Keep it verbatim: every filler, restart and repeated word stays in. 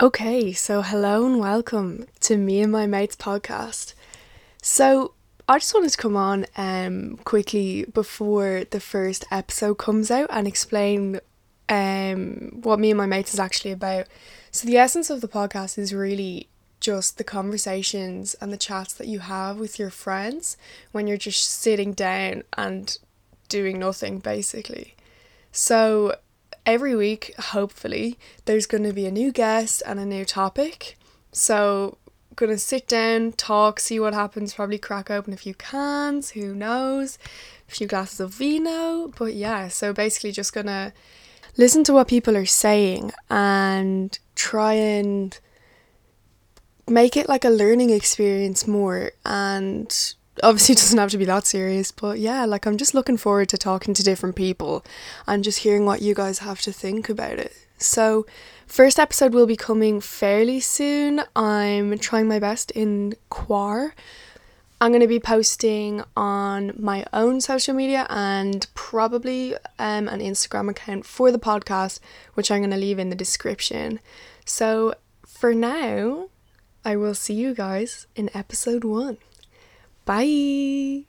Okay, so hello and welcome to Me and My Mates podcast. So I just wanted to come on um quickly before the first episode comes out and explain um what Me and My Mates is actually about. So the essence of the podcast is really just the conversations and the chats that you have with your friends when you're just sitting down and doing nothing, basically. So every week, hopefully, there's going to be a new guest and a new topic. So, going to sit down, talk, see what happens, probably crack open a few cans, who knows, a few glasses of vino. But yeah, so basically just going to listen to what people are saying and try and make it like a learning experience more. And obviously it doesn't have to be that serious, but yeah, like I'm just looking forward to talking to different people and just hearing what you guys have to think about it. So first episode will be coming fairly soon. I'm trying my best in Quar. I'm going to be posting on my own social media and probably um, an Instagram account for the podcast, which I'm going to leave in the description. So for now, I will see you guys in episode one. Bye!